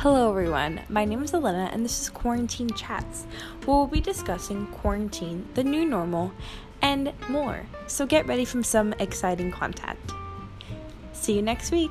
Hello everyone, my name is Elena and this is Quarantine Chats, where we'll be discussing quarantine, the new normal, and more. So get ready for some exciting content. See you next week!